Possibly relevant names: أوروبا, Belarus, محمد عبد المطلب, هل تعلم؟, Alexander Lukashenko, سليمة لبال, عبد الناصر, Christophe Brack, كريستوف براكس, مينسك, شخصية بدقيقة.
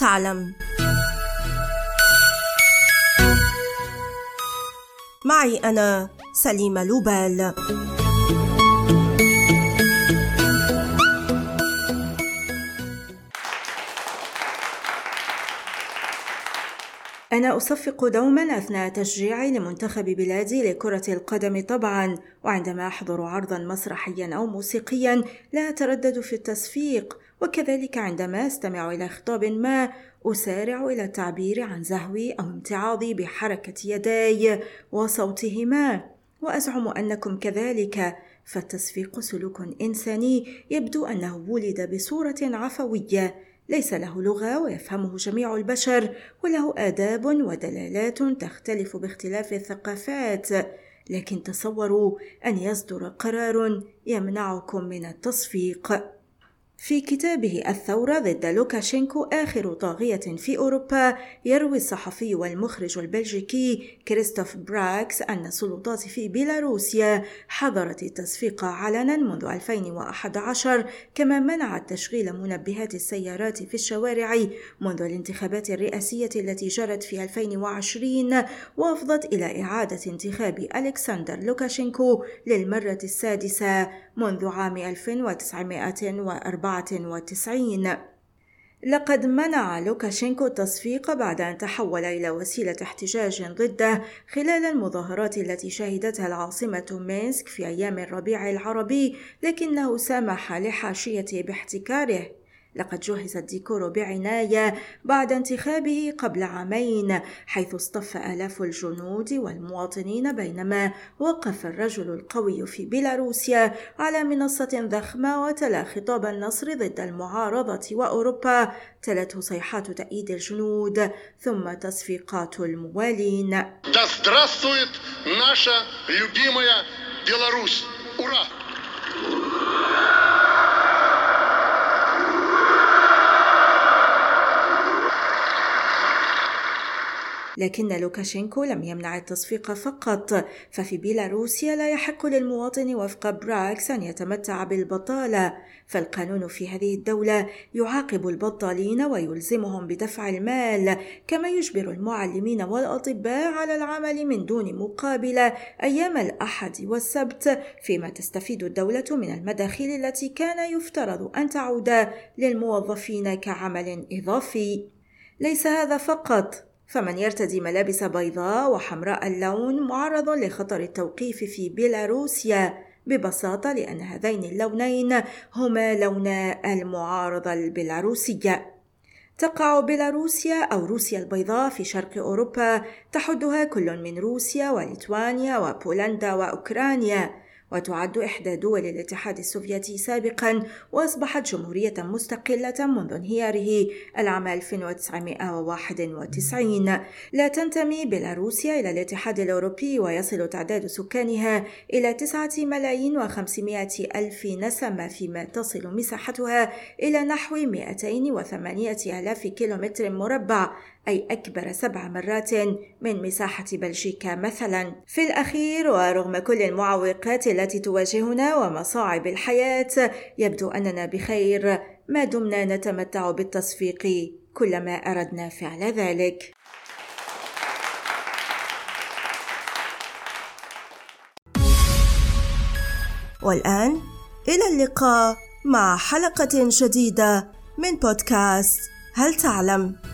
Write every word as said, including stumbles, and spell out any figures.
تعلم؟ معي أنا سليمة لبال. أنا أصفق دوماً أثناء تشجيعي لمنتخب بلادي لكرة القدم طبعاً، وعندما أحضر عرضاً مسرحياً أو موسيقياً لا أتردد في التصفيق، وكذلك عندما أستمع إلى خطاب ما أسارع إلى التعبير عن زهوي أو امتعاضي بحركة يداي وصوتهما، وأزعم أنكم كذلك، فالتصفيق سلوك إنساني يبدو أنه ولد بصورة عفوية، ليس له لغة ويفهمه جميع البشر، وله آداب ودلالات تختلف باختلاف الثقافات، لكن تصوروا أن يصدر قرار يمنعكم من التصفيق. في كتابه الثورة ضد لوكاشينكو آخر طاغية في أوروبا، يروي الصحفي والمخرج البلجيكي كريستوف براكس أن السلطات في بيلاروسيا حظرت التصفيق علنا منذ ألفين وأحد عشر، كما منعت تشغيل منبهات السيارات في الشوارع منذ الانتخابات الرئاسية التي جرت في ألفين وعشرين، وأفضت إلى إعادة انتخاب ألكسندر لوكاشينكو للمرة السادسة منذ عام ألف وتسعمائة وأربعة وتسعين. لقد منع لوكاشينكو التصفيق بعد أن تحول إلى وسيلة احتجاج ضده خلال المظاهرات التي شهدتها العاصمة مينسك في أيام الربيع العربي، لكنه سمح لحاشيته باحتكاره. لقد جهز الديكور بعناية بعد انتخابه قبل عامين، حيث اصطف آلاف الجنود والمواطنين، بينما وقف الرجل القوي في بيلاروسيا على منصة ضخمة وتلا خطاب النصر ضد المعارضة وأوروبا، تلته صيحات تأييد الجنود، ثم تصفيقات الموالين. لكن لوكاشينكو لم يمنع التصفيق فقط، ففي بيلاروسيا لا يحق للمواطن وفق براكس أن يتمتع بالبطالة، فالقانون في هذه الدولة يعاقب البطالين ويلزمهم بدفع المال، كما يجبر المعلمين والأطباء على العمل من دون مقابل أيام الأحد والسبت، فيما تستفيد الدولة من المداخيل التي كان يفترض أن تعود للموظفين كعمل إضافي. ليس هذا فقط، فمن يرتدي ملابس بيضاء وحمراء اللون معرض لخطر التوقيف في بيلاروسيا، ببساطة لأن هذين اللونين هما لونا المعارضة البيلاروسية. تقع بيلاروسيا أو روسيا البيضاء في شرق أوروبا، تحدها كل من روسيا وليتوانيا وبولندا وأوكرانيا، وتعد إحدى دول الاتحاد السوفيتي سابقاً، وأصبحت جمهورية مستقلة منذ انهياره العام ألف وتسعمائة وواحد وتسعين. لا تنتمي بيلاروسيا إلى الاتحاد الأوروبي، ويصل تعداد سكانها إلى تسعة ملايين وخمسمائة ألف نسمة، فيما تصل مساحتها إلى نحو مئتين وثمانية آلاف كيلومتر مربع، أي أكبر سبع مرات من مساحة بلجيكا مثلا. في الأخير، ورغم كل المعوقات التي تواجهنا ومصاعب الحياة، يبدو أننا بخير ما دمنا نتمتع بالتصفيق كلما أردنا فعل ذلك. والآن إلى اللقاء مع حلقة جديدة من بودكاست هل تعلم؟